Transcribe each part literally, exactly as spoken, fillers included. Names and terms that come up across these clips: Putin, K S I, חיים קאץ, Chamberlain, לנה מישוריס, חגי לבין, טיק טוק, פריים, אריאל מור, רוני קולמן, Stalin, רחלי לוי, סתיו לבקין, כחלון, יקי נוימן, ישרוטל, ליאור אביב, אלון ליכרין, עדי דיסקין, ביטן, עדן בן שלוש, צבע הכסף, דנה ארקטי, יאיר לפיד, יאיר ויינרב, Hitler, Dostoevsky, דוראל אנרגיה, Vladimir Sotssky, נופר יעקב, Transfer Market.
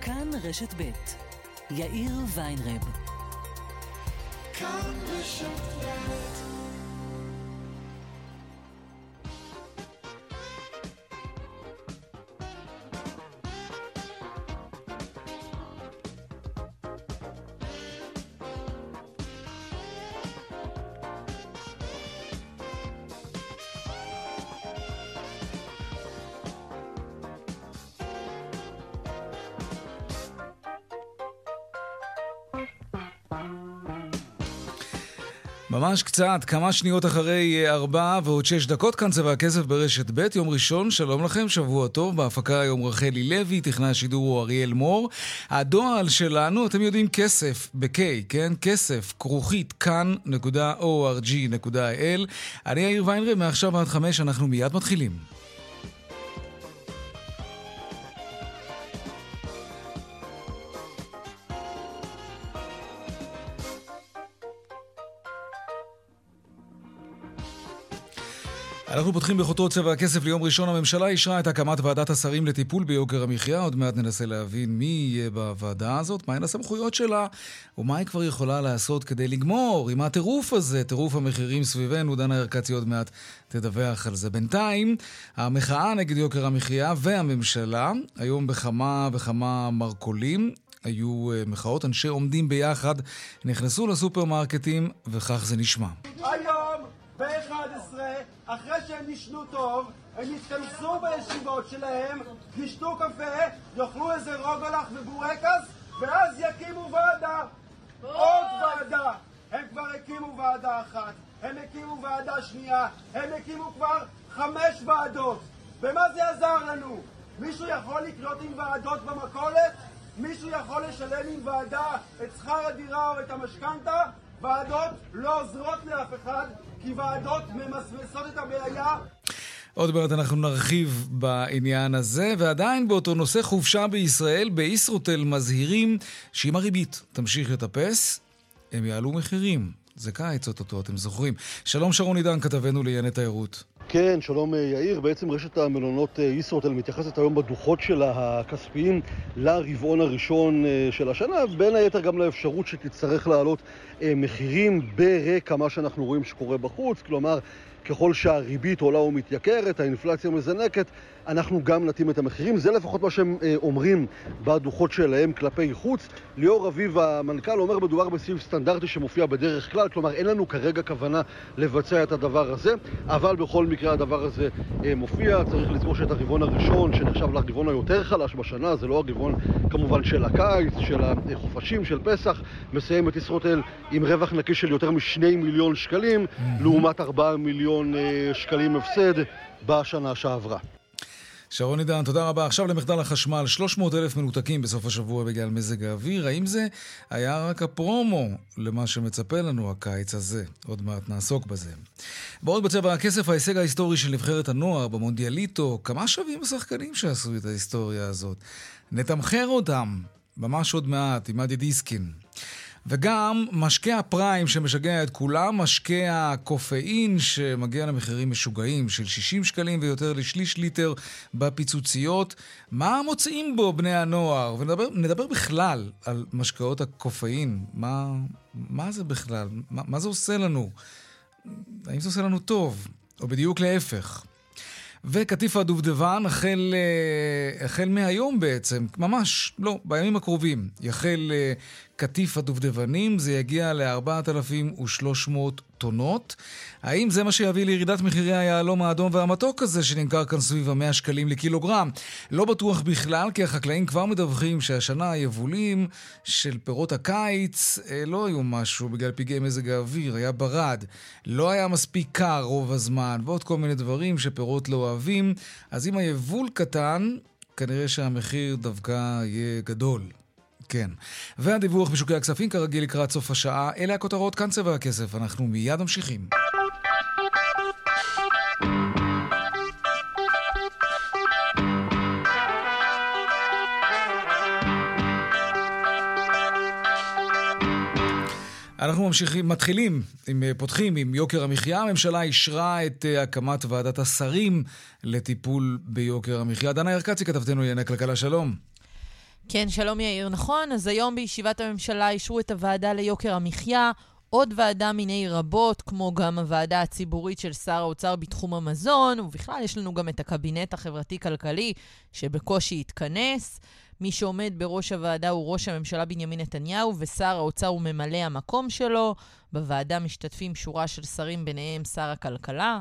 כאן רשת ב' יאיר ויינרב. כאן רשת ב'. ממש קצת, כמה שניות אחרי ארבע ועוד שש דקות, כאן צבע הכסף ברשת ב' יום ראשון, שלום לכם, שבוע טוב, בהפקה היום רחלי לוי, תכנן השידור הוא אריאל מור. הדואל שלנו, אתם יודעים, כסף, ב-K, כן? כסף, כרוכית, כאן נקודה או אר ג'י נקודה איי אל. אני יאיר ויינרב, מעכשיו עד חמש, אנחנו מיד מתחילים. אנחנו פותחים בחותרות צבע הכסף ליום ראשון. הממשלה אישרה את הקמת ועדת השרים לטיפול ביוקר המחיה. עוד מעט ננסה להבין מי יהיה בוועדה הזאת, מהן הסמכויות שלה, ומה היא כבר יכולה לעשות כדי לגמור עם הטירוף הזה, טירוף המחירים סביבנו. דנה ארקטי עוד מעט תדווח על זה. בינתיים, המחאה נגד יוקר המחיה והממשלה, היום בכמה וכמה מרקולים, היו מחאות, אנשי עומדים ביחד, נכנסו לסופרמרקטים, וכך זה נשמע. היום ב-אחת עשרה אחרי שהם נשנו טוב, הם יתכנסו בישיבות שלהם, ישתו קפה, יאכלו איזה רוגלח ובורקס, ואז יקימו ועדה. עוד ועדה. הם כבר הקימו ועדה אחת, הם הקימו ועדה שנייה, הם הקימו כבר חמש ועדות. ומה זה עזר לנו? מישהו יכול לקנות עם ועדות במכולת? מישהו יכול לשלם עם ועדה את שכר הדירה או את המשכנתה? ועדות לא עוזרות לאף אחד, כי ועדות ממסמסות את הבעיה. עוד מעט אנחנו נרחיב בעניין הזה, ועדיין באותו נושא חופשה בישראל, בישרוטל מזהירים שאם הריבית תמשיך לטפס, הם יעלו מחירים. זה קיץ אותו, אתם זוכרים. שלום שרון עידן, כתבנו לענייני תיירות. כן, שלום יאיר. בעצם רשת המלונות ישרוטל מתייחסת היום בדוחות שלה הכספיים לרבעון הראשון של השנה, בין היתר גם לאפשרות שתצטרך לעלות מחירים ברקע מה שאנחנו רואים שקורה בחוץ, כלומר ככל שהריבית עולה ומתייקרת, האינפלציה מזנקת, אנחנו גם נתאים את המחירים. זה לפחות מה שהם אומרים בדוחות שלהם כלפי חוץ. ליאור אביב, המנכ"ל, אומר מדובר בסעיף סטנדרטי שמופיע בדרך כלל, כלומר אין לנו כרגע כוונה לבצע את הדבר הזה, אבל בכל מקרה הדבר הזה מופיע. צריך לזכור שאת הרבעון הראשון, שנחשב לרבעון היותר חלש בשנה, זה לא הרבעון כמובן של הקיץ, של החופשים, של פסח, מסיים את ישרוטל עם רווח נקי של יותר משני מיליון שקלים, לעומת ארבעה מיליון שקלים הפסד בשנה שעברה. שרון עידן, תודה רבה. עכשיו למחדל החשמל, שלוש מאות אלף מנותקים בסוף השבוע בגלל מזג האוויר. האם זה היה רק הפרומו למה שמצפה לנו הקיץ הזה? עוד מעט נעסוק בזה. בעוד בצבע הכסף, ההישג ההיסטורי של נבחרת הנוער במונדיאליטו, כמה שווים השחקנים שעשו את ההיסטוריה הזאת? נתמחר אותם, ממש עוד מעט, עם עדי דיסקין. וגם משקה הפריים שמשגע את כולם, משקה הקופאין שמגיע למחירים משוגעים של שישים שקלים ויותר לשליש ליטר בפיצוציות. מה מוצאים בו בני הנוער? ונדבר, נדבר בכלל על משקאות הקופאין. מה, מה זה בכלל? מה, מה זה עושה לנו? האם זה עושה לנו טוב? או בדיוק להפך? וכתיף הדובדבן החל, החל מהיום בעצם, ממש, לא, בימים הקרובים, יחל כתיף הדובדבנים, זה יגיע ל-ארבעת אלפים ושלוש מאות טונות. האם זה מה שיביא לירידת מחירי היעלום האדום והמתוק הזה, שנמכר כאן סביב מאה שקלים לקילוגרם? לא בטוח בכלל, כי החקלאים כבר מדווחים שהשנה היבולים של פירות הקיץ לא היו משהו, בגלל פגעי מזג האוויר, היה ברד, לא היה מספיק קר רוב הזמן, ועוד כל מיני דברים שפירות לא אוהבים. אז אם היבול קטן, כנראה שהמחיר דווקא יהיה גדול. כן. והדיווח בשוקי הכספים כרגיל לקראת סוף השעה. אלה הכותרות, כאן צבע הכסף. אנחנו מיד ממשיכים. אנחנו ממשיכים, מתחילים, עם, פותחים עם יוקר המחיה. הממשלה אישרה את הקמת ועדת השרים לטיפול ביוקר המחיה. דנה ארקצי, כתבתנו לענייני כלכלה, שלום. כן, שלום יאיר, נכון. אז היום בישיבת הממשלה אישרו את הוועדה ליוקר המחיה, עוד ועדה מיני רבות, כמו גם הוועדה הציבורית של שר האוצר בתחום המזון, ובכלל יש לנו גם את הקבינט החברתי-כלכלי שבקושי התכנס. מי שעומד בראש הוועדה הוא ראש הממשלה בנימין נתניהו, ושר האוצר הוא ממלא המקום שלו. בוועדה משתתפים שורה של שרים, ביניהם שר הכלכלה.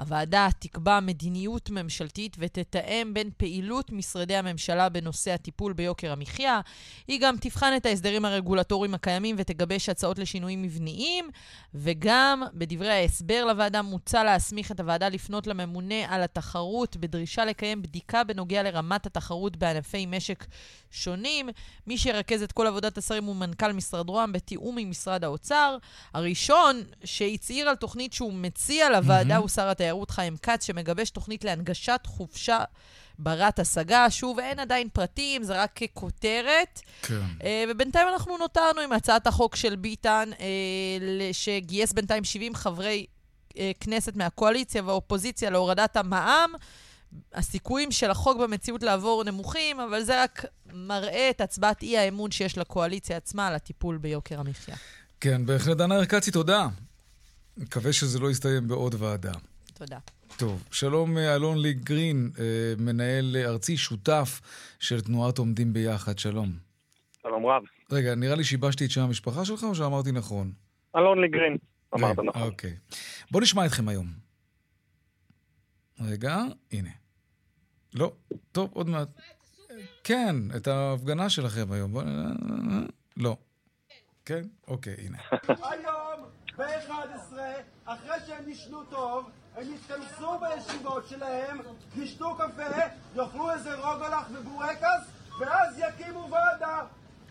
הוועדה תקבע מדיניות ממשלתית ותתאם בין פעילות משרדי הממשלה בנושא הטיפול ביוקר המחיה. היא גם תבחן את ההסדרים הרגולטוריים הקיימים ותגבש הצעות לשינויים מבניים, וגם בדברי ההסבר לוועדה מוצע להסמיך את הוועדה לפנות לממונה על התחרות בדרישה לקיים בדיקה בנוגע לרמת התחרות בענפי משק שונים. מי שירכז את כל עבודת השרים הוא מנכ"ל משרד רועם בתיאום עם משרד האוצר. הראשון שהצעיר על תוכנית שהוא מציע לוועדה הוא שר התחרות חיים קאץ, שמגבש תוכנית להנגשת חופשה ברת השגה. שוב, אין עדיין פרטים, זה רק ככותרת. כן. ובינתיים אנחנו נותרנו עם הצעת החוק של ביטן, שגייס בינתיים שבעים חברי כנסת מהקואליציה והאופוזיציה להורדת המע"מ. הסיכויים של החוק במציאות לעבור נמוכים, אבל זה רק מראה את הצבעת אי האמון שיש לקואליציה עצמה על הטיפול ביוקר המחיה. כן, בהחלט. דנה ארקטי, תודה. מקווה שזה לא יסתיים בעוד ועדה. תודה. טוב, שלום אלון ליכרין, מנהל ארצי שותף של תנועת עומדים ביחד, שלום. שלום רב. רגע, נראה לי שיבשתי את שם המשפחה שלך או שאמרתי נכון? אלון ליכרין, אמרת נכון. אוקיי. בוא נשמע אתכם היום. רגע, הנה. לא, טוב, עוד מעט. כן, את ההפגנה שלכם היום. לא. כן? אוקיי, הנה. היום, ב-אחת עשרה, אחרי שהם נשנו טוב, הם התכנסו בישיבות שלהם, נשתו קפה, יאכלו איזה רוגלח ובורקס, ואז יקימו ועדה.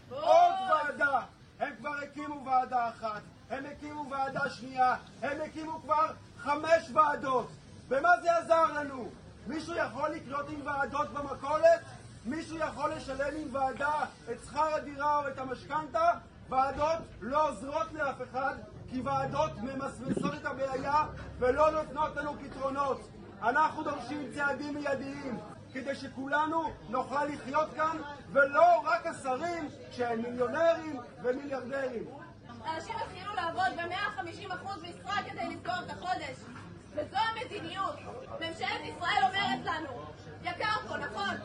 עוד ועדה. הם כבר הקימו ועדה אחת, הם הקימו ועדה שנייה, הם הקימו כבר חמש ועדות. ומה זה עזר לנו? מישהו יכול לקנות עם ועדות במכולת? מישהו יכול לשלם עם ועדה את שכר הדירה או את המשכנתה? ועדות לא עוזרות לאף אחד, כי ועדות ממסמסות את הבעיה ולא נותנות לנו פתרונות. אנחנו דורשים צעדים מיידיים, כדי שכולנו נוכל לחיות כאן, ולא רק השרים שהם מיליונרים ומיליארדרים. אנשים התחילו לעבוד ב-מאה וחמישים אחוז משרה כדי לסגור את החודש, וזו המדיניות. ממשלת ישראל אומרת לנו, יקר פה, נכון?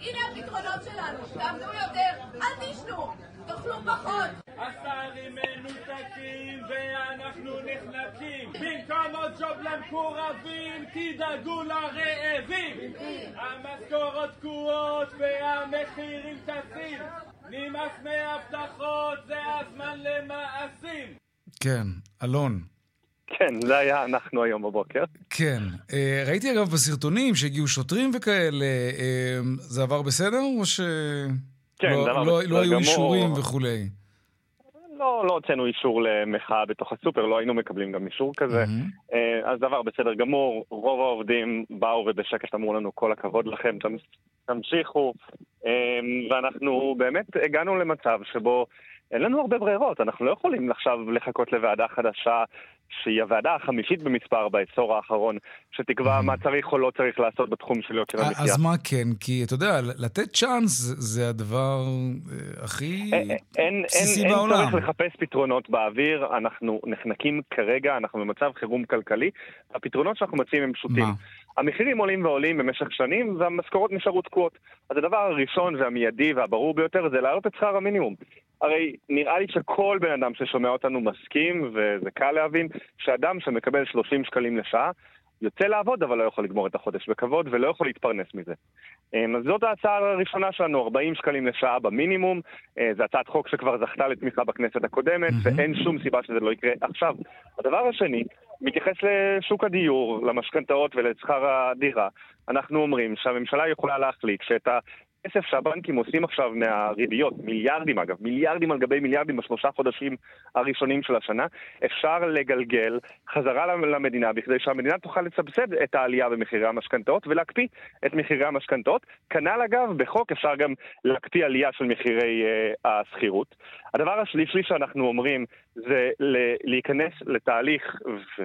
הנה הפתרונות שלנו, תעמדו יותר, אל תשנו, תאכלו פחות. השרים מנותקים ואנחנו נחלקים, במקום עוד ג'וב למקורבים תדאגו לרעבים, המשכורות תקועות והמחירים טסים, נמאס מהבטחות, זה הזמן למעשים. כן, אלון. כן, זה היה אנחנו היום בבוקר. כן, ראיתי אגב בסרטונים שהגיעו שוטרים וכאלה, זה עבר בסדר או ש... כן, זה עבר בסדר. לא היו אישורים וכולי. לא, לא הוצאנו אישור למחאה בתוך הסופר, לא היינו מקבלים גם אישור כזה. Mm-hmm. אז דבר בסדר גמור, רוב העובדים באו ובשקט אמרו לנו כל הכבוד לכם, תמשיכו. ואנחנו באמת הגענו למצב שבו אין לנו הרבה ברירות, אנחנו לא יכולים עכשיו לחכות לוועדה חדשה, שהיא הוועדה החמישית במספר בעשור האחרון, שתקבע מה צריך או לא צריך לעשות בתחום של יוקר המחיה. אז מה כן? כי אתה יודע, לתת צ'אנס זה הדבר הכי בסיסי בעולם. אין צריך לחפש פתרונות באוויר, אנחנו נחנקים כרגע, אנחנו במצב חירום כלכלי, הפתרונות שאנחנו מציעים הם פשוטים. המחירים עולים ועולים במשך שנים, והמשכורות נשארו תקועות. אז הדבר הראשון והמיידי והברור ביותר זה להעלות את שכר המינימום. הרי נראה לי שכל בן אדם ששומע אותנו מסכים, וזה קל להבין, שאדם שמקבל שלושים שקלים לשעה, יוצא לעבוד אבל לא יכול לגמור את החודש בכבוד, ולא יכול להתפרנס מזה. אז זאת ההצעה הראשונה שלנו, ארבעים שקלים לשעה במינימום, זו הצעת חוק שכבר זכתה לתמיכה בכנסת הקודמת, mm-hmm. ואין שום סיבה שזה לא יקרה עכשיו. הדבר השני, מתייחס לשוק הדיור, למשכנתאות ולשכר הדירה. אנחנו אומרים שהממשלה יכולה להחליט שאת ה... כסף שהבנקים עושים עכשיו מהריביות, מיליארדים אגב, מיליארדים על גבי מיליארדים בשלושה חודשים הראשונים של השנה, אפשר לגלגל חזרה למדינה, בכדי שהמדינה תוכל לסבסד את העלייה במחירי המשכנתאות ולהקפיא את מחירי המשכנתאות. כנ"ל אגב, בחוק אפשר גם להקפיא עלייה של מחירי uh, הסחירות. הדבר השלישי שאנחנו אומרים זה להיכנס לתהליך,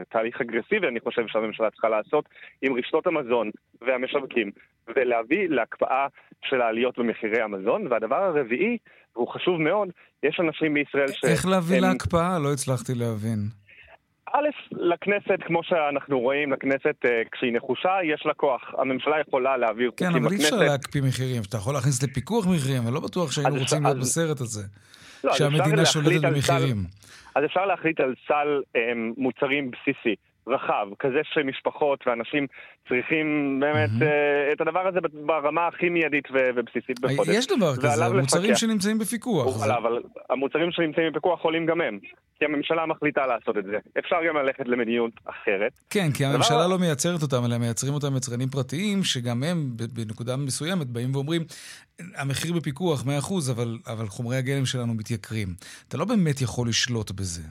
תהליך אגרסיבי, אני חושב שהממשלה צריכה לעשות עם רשתות המזון והמשווקים, ולהביא להקפאה של העליות במחירי המזון, והדבר הרביעי, הוא חשוב מאוד, יש אנשים בישראל ש... איך להביא להקפאה? לא הצלחתי להבין. א', לכנסת, כמו שאנחנו רואים, לכנסת, כשהיא נחושה, יש לה כוח. הממשלה יכולה להעביר חוקים בכנסת. כן, אבל אי אפשר להקפיא מחירים. אתה יכול להכניס לפיקוח מחירים, אני לא בטוח שהיינו רוצים להיות בסרט הזה. שהמדינה שולטת במחירים. אז אפשר להחליט על סל מוצרים בסיסי, רחב, כזה שמשפחות ואנשים צריכים באמת את הדבר הזה ברמה הכי מיידית ובסיסית בחודש. יש דבר כזה, המוצרים שנמצאים בפיקוח. אבל המוצרים שנמצאים בפיקוח עולים גם הם, כי הממשלה מחליטה לעשות את זה. אפשר גם ללכת למדיניות אחרת. כן, כי הממשלה לא מייצרת אותם, אלא מייצרים אותם יצרנים פרטיים, שגם הם בנקודה מסוימת באים ואומרים, המחיר בפיקוח מאה אחוז, אבל חומרי הגלם שלנו מתייקרים. אתה לא באמת יכול לשלוט בזה.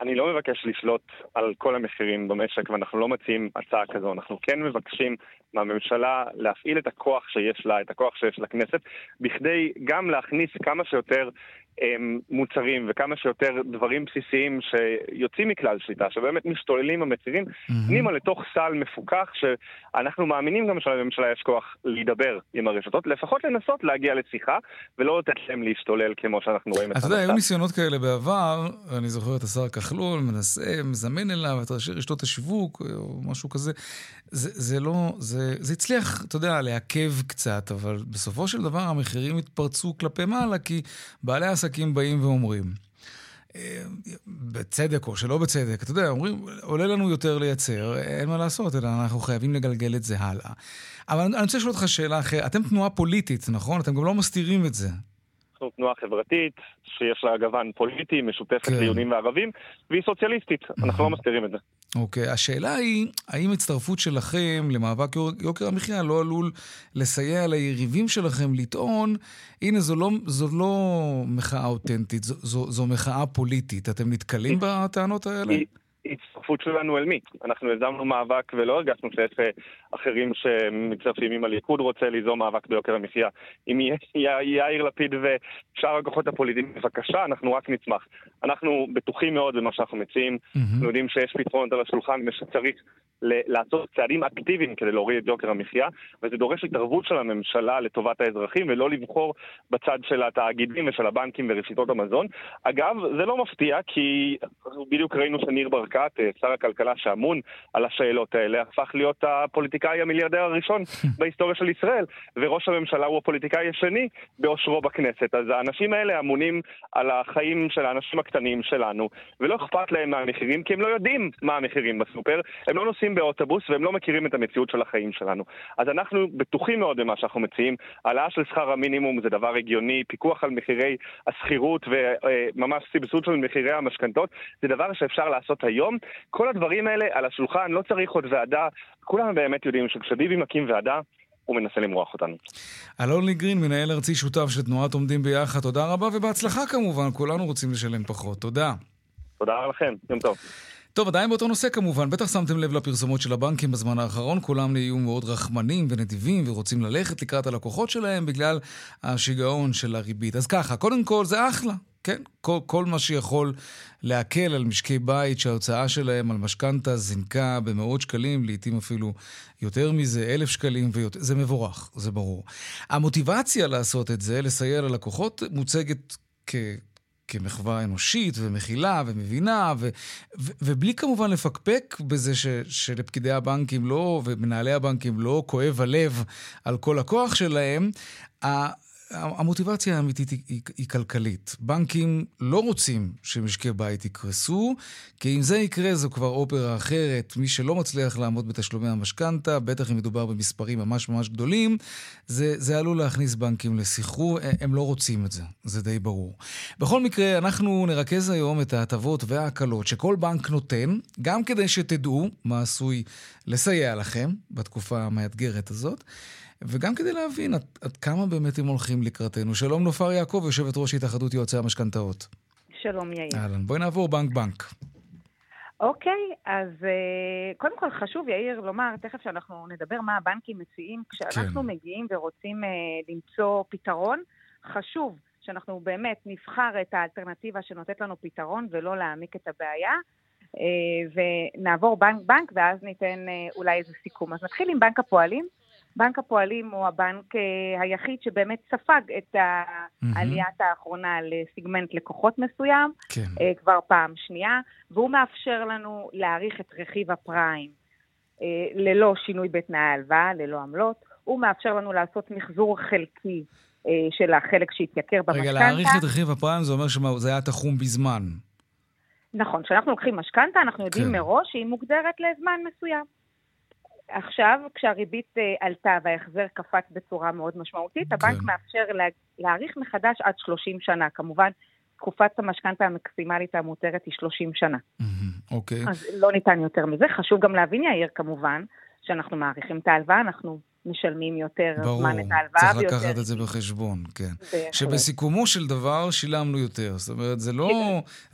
אני לא מבקש לשלוט על כל המחירים במשק, ואנחנו לא מציעים הצעה כזו. אנחנו כן מבקשים מהממשלה להפעיל את הכוח שיש לה, את הכוח שיש לכנסת, בכדי גם להכניס כמה שיותר הם, מוצרים וכמה שיותר דברים בסיסיים שיוצאים מכלל שליטה, שבאמת משתוללים המחירים, נימה לתוך סל מפוקח, שאנחנו מאמינים גם שלממשלה יש כוח להידבר עם הרשתות, לפחות לנסות להגיע לשיחה, ולא לתת להם להשתולל כמו שאנחנו רואים את זה. אתה יודע, היו ניסיונות כאלה בעבר, אני זוכר את השר כחלון, מנסה, מזמן אליו, את ראשי רשתות השיווק, או משהו כזה, זה, זה לא... זה, זה הצליח, אתה יודע, לעכב קצת, אבל בסופו של דבר המחירים התפרצו כלפי מעלה, כי בעלי העסקים באים ואומרים, בצדק או שלא בצדק, אתה יודע, אומרים, עולה לנו יותר לייצר, אין מה לעשות, אלא אנחנו חייבים לגלגל את זה הלאה. אבל אני רוצה לשאול אותך שאלה אחרת, אתם תנועה פוליטית, נכון? אתם גם לא מסתירים את זה. אנחנו תנועה חברתית, שיש לה גוון פוליטי, משותפת ליהודים וערבים, והיא סוציאליסטית, אנחנו לא מסתירים את זה. אוקיי, השאלה היא, האם הצטרפות שלכם למאבק יוקר המחיה לא עלול לסייע ליריבים שלכם לטעון, הנה זו לא, זו לא מחאה אותנטית, זו, זו, זו מחאה פוליטית, אתם נתקלים בטענות האלה? הצטרפות שלנו אל מי. אנחנו יזמנו מאבק ולא הרגשנו שיש אחרים שמצטרפים. אם הליכוד רוצה ליזום מאבק ביוקר המחיה, אם יאיר לפיד ושאר הכוחות הפוליטיים, בבקשה, אנחנו רק נצמח. אנחנו בטוחים מאוד במה שאנחנו מציעים. אנחנו יודעים שיש פתרונות על השולחן ושצריך לעשות צעדים אקטיביים כדי להוריד את יוקר המחיה, וזה דורש התערבות של הממשלה לטובת האזרחים, ולא לבחור בצד של התאגידים ושל הבנקים ורשתות המזון. אגב, זה לא מפתיע, כי בדיוק ראינו שניר ברקת, שר הכלכלה שאמון על השאלות האלה, הפך להיות הפוליטיקאי המיליארדר הראשון בהיסטוריה של ישראל, וראש הממשלה הוא הפוליטיקאי השני באושרו בכנסת. אז האנשים האלה אמונים על החיים של האנשים הקטנים שלנו, ולא אכפת להם מהמחירים, כי הם לא יודעים מה המחירים בסופר, הם לא נוסעים באוטובוס, והם לא מכירים את המציאות של החיים שלנו. אז אנחנו בטוחים מאוד במה שאנחנו מציעים. העלאה של שכר המינימום זה דבר הגיוני, פיקוח על מחירי השכירות וממש סבסוד של מחירי המשכנתות, זה דבר שאפשר לעשות היום. כל הדברים האלה על השולחן, לא צריך עוד ועדה, כולם באמת יודעים שכשביבי מקים ועדה, הוא מנסה למרוח אותנו. אלון ליכרין, מנהל ארצי שותף של תנועת עומדים ביחד, תודה רבה ובהצלחה כמובן, כולנו רוצים לשלם פחות, תודה. תודה לכם, יום טוב. טוב, עדיין באותו נושא כמובן, בטח שמתם לב לפרסומות של הבנקים בזמן האחרון, כולם נהיו מאוד רחמנים ונדיבים ורוצים ללכת לקראת הלקוחות שלהם בגלל השיגעון של הריבית. אז ככה, קודם כל זה אחלה. כן, כל, כל מה שיכול להקל על משקי בית שההוצאה שלהם על משכנתה זינקה במאות שקלים, לעתים אפילו יותר מזה, אלף שקלים ויותר, זה מבורך, זה ברור. המוטיבציה לעשות את זה, לסייע ללקוחות, מוצגת כ... כמחווה אנושית ומכילה ומבינה, ו, ו, ובלי כמובן לפקפק בזה ש, שלפקידי הבנקים לא, ומנהלי הבנקים לא, כואב הלב על כל הכוח שלהם, ה... המוטיבציה האמיתית היא, היא כלכלית. בנקים לא רוצים שמשקי בית יקרסו, כי אם זה יקרה זו כבר אופרה אחרת. מי שלא מצליח לעמוד בתשלומי המשכנתה, בטח אם מדובר במספרים ממש ממש גדולים, זה, זה עלול להכניס בנקים לסחרור, הם לא רוצים את זה, זה די ברור. בכל מקרה, אנחנו נרכז היום את ההטבות וההקלות שכל בנק נותן, גם כדי שתדעו מה עשוי לסייע לכם בתקופה המאתגרת הזאת, וגם כדי להבין עד, עד כמה באמת הם הולכים לקראתנו. שלום נופר יעקב, יושבת ראש התאחדות יועצי המשכנתאות. שלום יאיר. אהלן, בואי נעבור בנק בנק. אוקיי, אז קודם כל חשוב יאיר לומר, תכף שאנחנו נדבר מה הבנקים מציעים, כשאנחנו כן. מגיעים ורוצים אה, למצוא פתרון, חשוב שאנחנו באמת נבחר את האלטרנטיבה שנותנת לנו פתרון, ולא להעמיק את הבעיה, אה, ונעבור בנק בנק, ואז ניתן אה, אולי איזה סיכום. אז נתחיל עם בנק הפועלים, בנק הפועלים הוא הבנק היחיד שבאמת ספג את העליית האחרונה לסגמנט לקוחות מסוים, כן. כבר פעם שנייה, והוא מאפשר לנו להאריך את רכיב הפריים ללא שינוי בתנאי ההלוואה, ללא עמלות. הוא מאפשר לנו לעשות מחזור חלקי של החלק שהתייקר במשכנתא. רגע, להאריך את רכיב הפריים זה אומר שזה היה תחום בזמן. נכון, כשאנחנו לוקחים משכנתא, אנחנו יודעים כן. מראש שהיא מוגדרת לזמן מסוים. עכשיו, כשהריבית עלתה וההחזר קפץ בצורה מאוד משמעותית, הבנק מאפשר להאריך מחדש עד שלושים שנה. כמובן, תקופת המשכנתא המקסימלית המותרת היא שלושים שנה. אוקיי. אז לא ניתן יותר מזה. חשוב גם להבין, יאיר, כמובן, שאנחנו מאריכים את ההלוואה, אנחנו משלמים יותר זמן את ההלוואה. ברור, צריך לקחת את זה בחשבון, כן. שבסיכומו של דבר שילמנו יותר. זאת אומרת, זה לא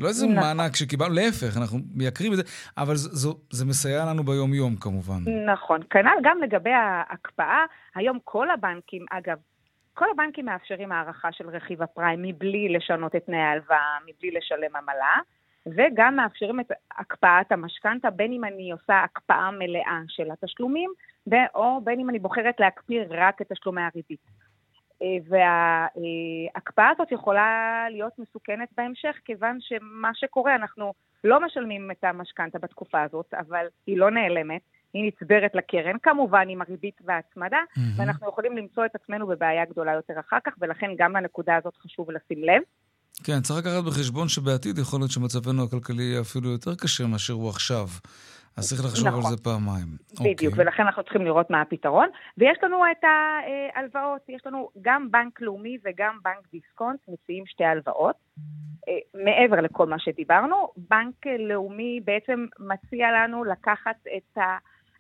איזה מענק שקיבלנו, להפך, אנחנו מייקרים את זה, אבל זה מסייע לנו ביום-יום, כמובן. נכון. כנ"ל גם לגבי ההקפאה, היום כל הבנקים, אגב, כל הבנקים מאפשרים הערכה של רכיב הפריים, מבלי לשנות את תנאי ההלוואה, מבלי לשלם עמלה, וגם מאפשרים את הקפאת המשכנתא, בין אם אני עושה הקפאה מלאה של התשלומים, או בין אם אני בוחרת להקפיא רק את תשלומי הריבית. וההקפאה הזאת יכולה להיות מסוכנת בהמשך, כיוון שמה שקורה, אנחנו לא משלמים את המשכנתא בתקופה הזאת, אבל היא לא נעלמת, היא נצברת לקרן, כמובן עם הריבית וההצמדה, mm-hmm. ואנחנו יכולים למצוא את עצמנו בבעיה גדולה יותר אחר כך, ולכן גם לנקודה הזאת חשוב לשים לב. כן, צריך לקחת בחשבון שבעתיד יכול להיות שמצבנו הכלכלי יהיה אפילו יותר קשה מאשר הוא עכשיו. אז צריך לחשוב נכון. על זה פעמיים. בדיוק, okay. ולכן אנחנו צריכים לראות מה הפתרון. ויש לנו את ההלוואות, יש לנו גם בנק לאומי וגם בנק דיסקונט, מציעים שתי הלוואות. מעבר לכל מה שדיברנו, בנק לאומי בעצם מציע לנו לקחת את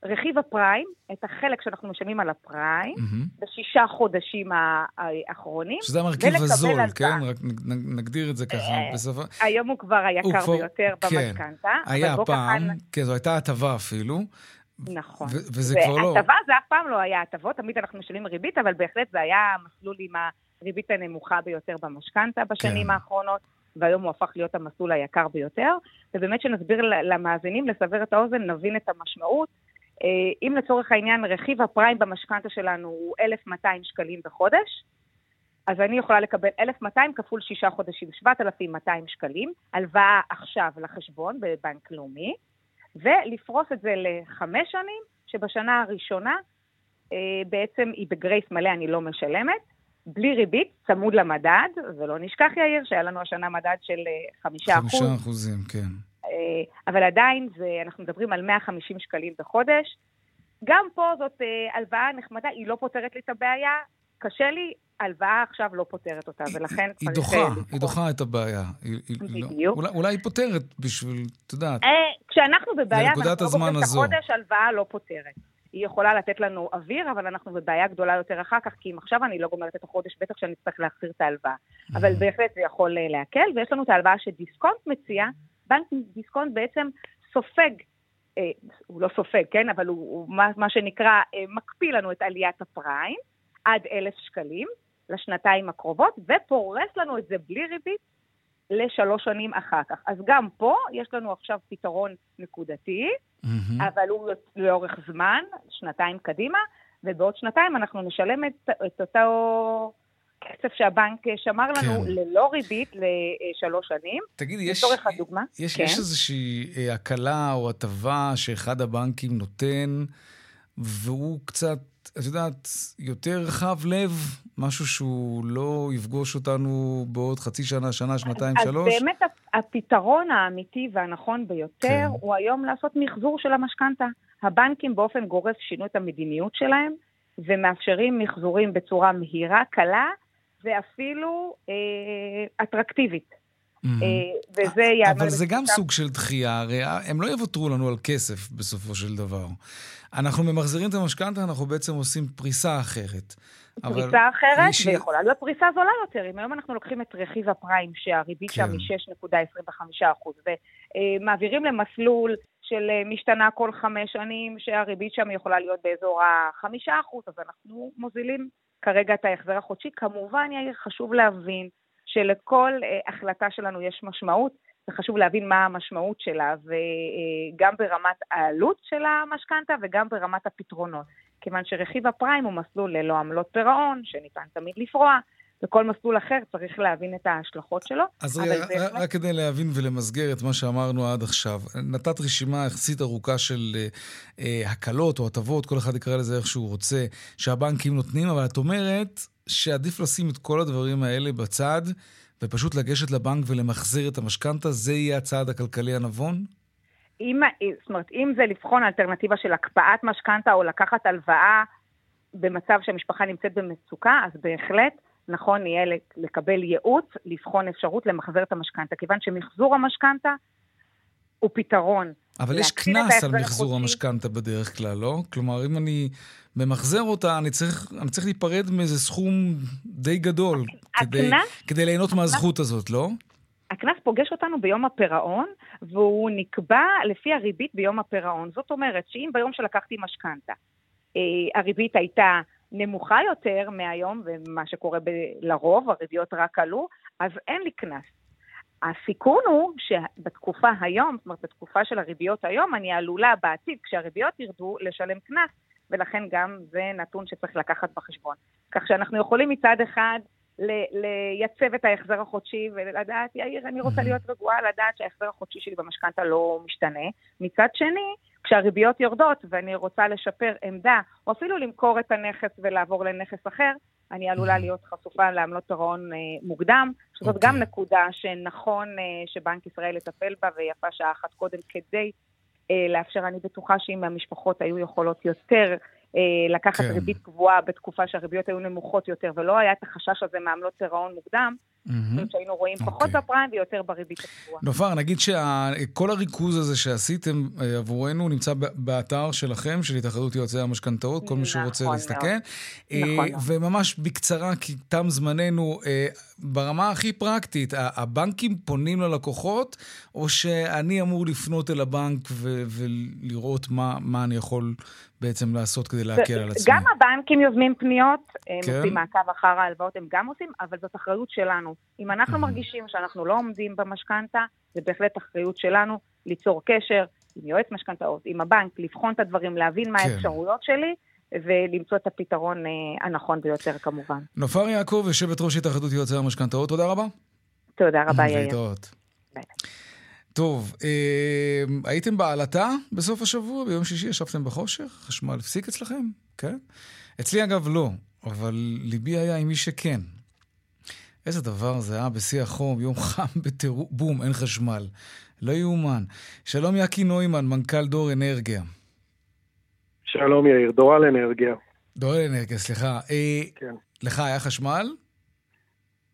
רכיב הפריים, את החלק שאנחנו משלמים על הפריים, mm-hmm. בשישה חודשים האחרונים. שזה המרכיב הזול, כן? רק נגדיר את זה ככה. אה, היום הוא כבר היקר הוא ביותר כבר... במשכנתא. כן. היה פעם, כאן... כן, זו הייתה הטבה אפילו. נכון. ו- וזה כבר לא... הטבה זה אף פעם לא היה הטבות, תמיד אנחנו משלמים ריבית, אבל בהחלט זה היה המסלול עם הריבית הנמוכה ביותר במשכנתא בשנים כן. האחרונות. והיום הוא הפך להיות המסלול היקר ביותר. ובאמת שנסביר למאזינים, לסבר את האוזן, נבין את המשמעות. אם לצורך העניין רכיב הפריים במשכנתא שלנו הוא אלף מאתיים שקלים בחודש, אז אני יכולה לקבל אלף מאתיים כפול שישה חודשים, שבעת אלפים מאתיים שקלים, הלוואה עכשיו לחשבון בבנק לאומי, ולפרוס את זה לחמש שנים, שבשנה הראשונה בעצם היא בגרייס מלא, אני לא משלמת, בלי ריבית, צמוד למדד, ולא נשכח יאיר שהיה לנו השנה מדד של חמישה אחוז. חמישה אחוזים, כן. אבל עדיין זה, אנחנו מדברים על מאה וחמישים שקלים בחודש. גם פה זאת הלוואה נחמדה, היא לא פותרת לי את הבעיה, קשה לי, הלוואה עכשיו לא פותרת אותה, ולכן... היא דוחה, היא דוחה את הבעיה. אולי היא פותרת בשביל, תדעת. כשאנחנו בבעיה, אנחנו לא פותרים את החודש, הלוואה לא פותרת. היא יכולה לתת לנו אוויר, אבל אנחנו בבעיה גדולה יותר אחר כך, כי אם עכשיו אני לא גומרת את החודש, בטח שאני צריך להחזיר את ההלוואה. אבל בהחלט זה יכול להקל, ויש לנו את ההלוואה שדיסקונט מציע, בנק דיסקונט בעצם סופג, אה, הוא לא סופג, כן, אבל הוא, הוא מה, מה שנקרא, אה, מקפיל לנו את עליית הפריים, עד אלף שקלים, לשנתיים הקרובות, ופורס לנו את זה בלי ריבית, לשלוש שנים אחר כך. אז גם פה יש לנו עכשיו פתרון נקודתי, mm-hmm. אבל הוא לאורך זמן, שנתיים קדימה, ובעוד שנתיים אנחנו נשלם את, את אותו... כסף שהבנק שמר לנו ללא ריבית לשלוש שנים. תגידי, יש איזושהי הקלה או הטבה שאחד הבנקים נותן, והוא קצת, את יודעת, יותר חב לב, משהו שהוא לא יפגוש אותנו בעוד חצי שנה, שנה, שנתיים, שלוש? אז באמת הפתרון האמיתי והנכון ביותר הוא היום לעשות מחזור של המשכנתא. הבנקים באופן גורף שינו את המדיניות שלהם, ומאפשרים מחזורים בצורה מהירה, קלה, ואפילו אה, אטרקטיבית. Mm-hmm. אה, וזה יעמד... אבל זה גם שם... סוג של דחייה, הרי הם לא יוותרו לנו על כסף בסופו של דבר. אנחנו ממחזירים את המשכנתא, אנחנו בעצם עושים פריסה אחרת. פריסה אבל... אחרת, ש... ויכולה להיות פריסה זולה יותר. אם היום אנחנו לוקחים את רכיב הפריים, שהריבית כן. שם מ-שש נקודה עשרים וחמישה אחוז, ומעבירים למסלול של משתנה כל חמש שנים, שהריבית שם יכולה להיות באזור החמישה אחוז, אז אנחנו מוזילים כרגע את ההחזר החודשי. כמובן, יאיר, חשוב להבין שלכל החלטה שלנו יש משמעות, וחשוב להבין מה המשמעות שלה, וגם ברמת העלות של המשכנתא, וגם ברמת הפתרונות. כיוון שרכיב הפריים הוא מסלול ללא עמלות פירעון, שניתן תמיד לפרוע, וכל מסלול אחר צריך להבין את ההשלכות שלו. אז רק, רק, רק כדי להבין ולמסגר את מה שאמרנו עד עכשיו, נתת רשימה יחסית ארוכה של אה, הקלות או הטבות, כל אחד יקרא לזה איך שהוא רוצה, שהבנקים נותנים, אבל את אומרת שעדיף לשים את כל הדברים האלה בצד, ופשוט לגשת לבנק ולמחזר את המשכנתה, זה יהיה הצעד הכלכלי הנבון? אם, זאת אומרת, אם זה לבחון האלטרנטיבה של הקפאת משכנתה או לקחת הלוואה במצב שהמשפחה נמצאת במצוקה, אז בהחלט נכון יהיה לקבל ייעוץ, לבחון אפשרות למחזר את המשכנתה, כיוון שמחזור המשכנתה הוא פתרון. אבל יש כנס על מחזור המשכנתה בדרך כלל, לא? כלומר, אם אני ממחזר אותה, אני צריך, אני צריך להיפרד מאיזה סכום די גדול, כדי, כדי ליהנות מהזכות הזאת, לא? הכנס פוגש אותנו ביום הפירעון, והוא נקבע לפי הריבית ביום הפירעון. זאת אומרת, שאם ביום שלקחתי משכנתה, הריבית הייתה נמוכה יותר מהיום, ומה שקורה לרוב, הריביות רק עלו, אז אין לי כנס. הסיכון הוא שבתקופה היום, זאת אומרת, בתקופה של הריביות היום, אני עלולה בעתיד, כשהריביות ירדו, לשלם כנס, ולכן גם זה נתון שצריך לקחת בחשבון. כך שאנחנו יכולים מצד אחד לייצב את ההחזר החודשי ולדעת, יאיר, אני רוצה להיות רגועה, לדעת שההחזר החודשי שלי במשכנתה לא משתנה. מצד שני, כשהריביות יורדות ואני רוצה לשפר עמדה, או אפילו למכור את הנכס ולעבור לנכס אחר, אני עלולה להיות חשופה לעמלות פירעון מוקדם, שזאת גם נקודה שנכון שבנק ישראל יטפל בה, ויפה שעה אחת קודם כדי לאפשר. אני בטוחה שאם המשפחות היו יכולות יותר לקחת ריבית קבועה בתקופה שהריביות היו נמוכות יותר, ולא היה את החשש הזה מעמלות פירעון מוקדם, שהיינו רואים פחות בפריים ויותר בריבית הקבועה. נופר, נגיד שכל הריכוז הזה שעשיתם עבורנו נמצא באתר שלכם, של התאחדות יועצי המשכנתאות, כל מי שרוצה להסתכל. וממש בקצרה, כי תם זמננו, ברמה הכי פרקטית, הבנקים פונים ללקוחות, או שאני אמור לפנות אל הבנק ולראות מה אני יכול בעצם לעשות כדי להקל על עצמי? גם הבנקים יוזמים פניות, הם עושים מעקב אחר ההלוואות, הם גם עושים, אבל זאת אחריות שלנו. אם אנחנו מרגישים שאנחנו לא עומדים במשכנתה, זה בהחלט אחריות שלנו ליצור קשר עם יועץ משכנתאות, עם הבנק, לבחון את הדברים, להבין מה האפשרויות שלי, ולמצוא את הפתרון הנכון ביותר כמובן. נופר יעקב, יושבת ראש התאחדות יועצי המשכנתאות, תודה רבה. תודה רבה, יאיר. טוב, אה, הייתם בעלתה בסוף השבוע, ביום שישי ישבתם בחושך, חשמל הפסיק אצלכם, כן? אצלי אגב לא, אבל ליבי היה עם מי שכן. איזה דבר זה היה בשיא החום, יום חם בטירוף, בום, אין חשמל. לא יאומן. שלום יקי נוימן, מנכ"ל דור אנרגיה. שלום יאיר, דוראל אנרגיה. דוראל אנרגיה, סליחה. אה, כן. לך היה חשמל?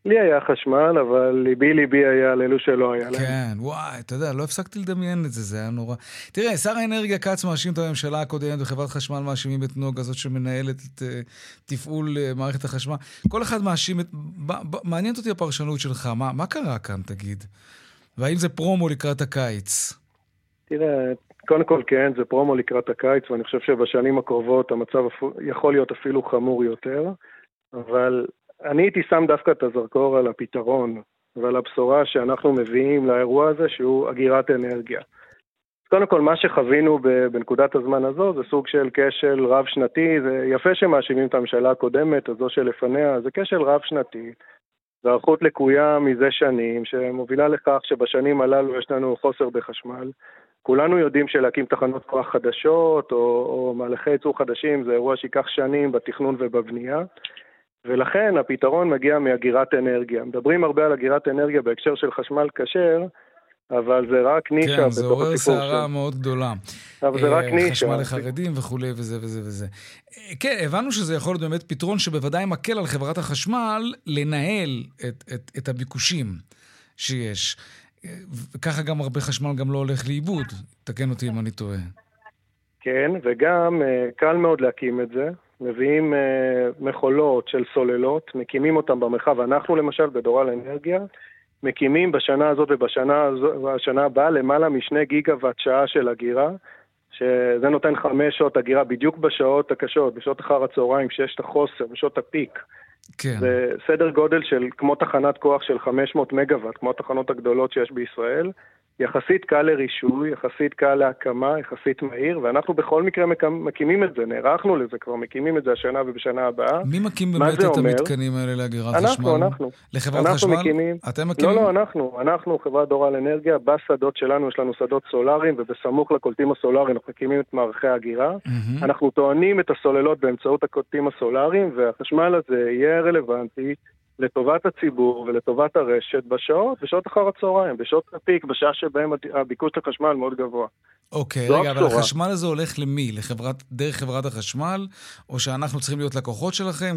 לי היה חשמל, אבל ליבי ליבי היה לאלו שלא היה להם. כן, וואי, אתה יודע, לא הפסקתי לדמיין את זה, זה היה נורא. תראה, שר האנרגיה קאץ מאשים את הממשלה הקודמת, וחברת חשמל מאשימים את נוגה, זאת שמנהלת את תפעול מערכת החשמל. כל אחד מאשים את... מעניינת אותי הפרשנות שלך, מה, מה קרה כאן, תגיד? והאם זה פרומו לקראת הקיץ? תראה, קודם כל כן, זה פרומו לקראת הקיץ, ואני חושב שבשנים הקרובות המצב יכול להיות אפילו חמור יותר, אבל... אני הייתי שם דווקא את הזרקור על הפתרון ועל הבשורה שאנחנו מביאים לאירוע הזה, שהוא אגירת אנרגיה. קודם כל, מה שחווינו בנקודת הזמן הזו, זה סוג של כשל רב-שנתי, זה יפה שמאשימים את הממשלה הקודמת, הזו שלפניה, זה כשל רב-שנתי, והערכות לקויה מזה שנים, שמובילה לכך שבשנים הללו יש לנו חוסר בחשמל. כולנו יודעים שלהקים תחנות כוח חדשות, או, או מהלכי ייצור חדשים, זה אירוע שיקח שנים בתכנון ובבנייה, ולכן הפתרון מגיע מאגירת אנרגיה. מדברים הרבה על אגירת אנרגיה בהקשר של חשמל כשר, אבל זה רק נישה. כן, זה עורר סערה מאוד גדולה. אבל זה רק נישה. חשמל לחרדים וכו' וזה וזה וזה. כן, הבנו שזה יכול להיות באמת פתרון שבוודאי מקל על חברת החשמל לנהל את, את, את הביקושים שיש. ככה גם הרבה חשמל גם לא הולך לאיבוד. תקן אותי אם אני טועה. כן, וגם קל מאוד להקים את זה. מביאים uh, מחולות של סוללות, מקימים אותם במרחב. אנחנו למשל בדוראל אנרגיה, מקימים בשנה הזאת ובשנה השנה הבאה למעלה משני גיגה ואת שעה של הגירה, שזה נותן חמש שעות הגירה בדיוק בשעות הקשות, בשעות אחר הצהריים, שיש את החוסר, בשעות הפיק. כן. זה סדר גודל של כמו תחנת כוח של חמש מאות מגוואט, כמו התחנות הגדולות שיש בישראל, יחסית קל לרישוי, יחסית קל להקמה, יחסית מהיר, ואנחנו בכל מקרה מקימים את זה, נערכנו לזה כבר, מקימים את זה השנה ובשנה הבאה. מי מקים באמת את המתקנים האלה לאגירת חשמל? אנחנו, אנחנו. לחברת חשמל? אתם מקימים? לא, לא, אנחנו. אנחנו, חברת דוראל אנרגיה, בשדות שלנו יש לנו שדות סולאריים, ובסמוך לקולטים הסולאריים אנחנו מקימים את מערכי האגירה. אנחנו טוענים את הסוללות באמצעות הקולטים הסולאריים, והחשמל הזה יהיה רלוונטי לטובת הציבור ולטובת הרשת בשעות, בשעות אחר הצהריים, בשעות הפיק, בשעה שבהם הביקוש לחשמל מאוד גבוה. אוקיי, רגע, אבל החשמל הזה הולך למי? דרך חברת החשמל? או שאנחנו צריכים להיות לקוחות שלכם?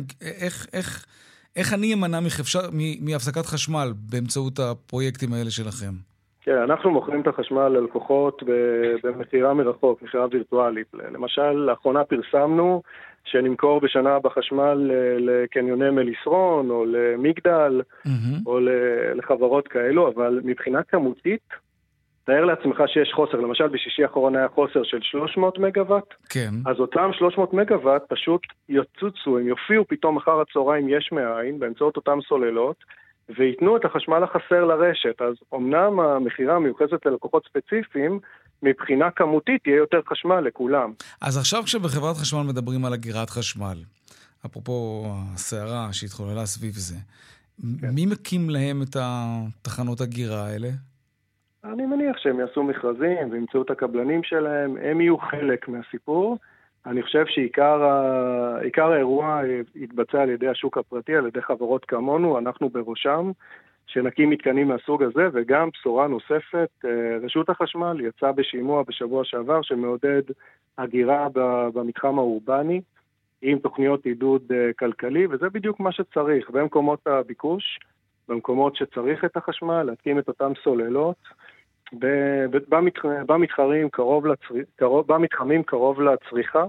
איך אני אמנע מהפסקת חשמל באמצעות הפרויקטים האלה שלכם? כן, אנחנו מוכרים את החשמל ללקוחות במחירה מרחוק, מחירה וירטואלית. למשל, לאחרונה פרסמנו שנמכור בשנה בחשמל לקניוני מליסרון, או למגדל, או לחברות כאלו, אבל מבחינה כמותית, תאר לעצמך שיש חוסר, למשל בשישי האחרון היה חוסר של שלוש מאות מגוואט, אז אותם שלוש מאות מגוואט פשוט יוצוצו, הם יופיעו פתאום אחר הצהריים יש מאין, באמצעות אותם סוללות, ויתנו את החשמל החסר לרשת, אז אמנם המחירה מיוחסת ללקוחות ספציפיים, מבחינה כמותית יהיה יותר חשמל לכולם. אז עכשיו כשבחברת חשמל מדברים על אגירת חשמל, אפרופו הסערה שהתחוללה סביב זה, כן. מי מקים להם את התחנות אגירה האלה? אני מניח שהם יעשו מכרזים וימצאו את הקבלנים שלהם, הם יהיו חלק מהסיפור. אני חושב שעיקר ה... עיקר האירוע יתבצע על ידי השוק הפרטי, על ידי חברות כמונו, אנחנו בראשם, שנקים מתקנים מהסוג הזה, וגם בשורה נוספת, רשות החשמל יצא בשימוע בשבוע שעבר, שמעודד הגירה במתחם האורבני, עם תוכניות עידוד כלכלי, וזה בדיוק מה שצריך, במקומות הביקוש, במקומות שצריך את החשמל, להתקים את אותם סוללות, במתחמים קרוב, לצר... קרוב... במתחמים קרוב לצריכה,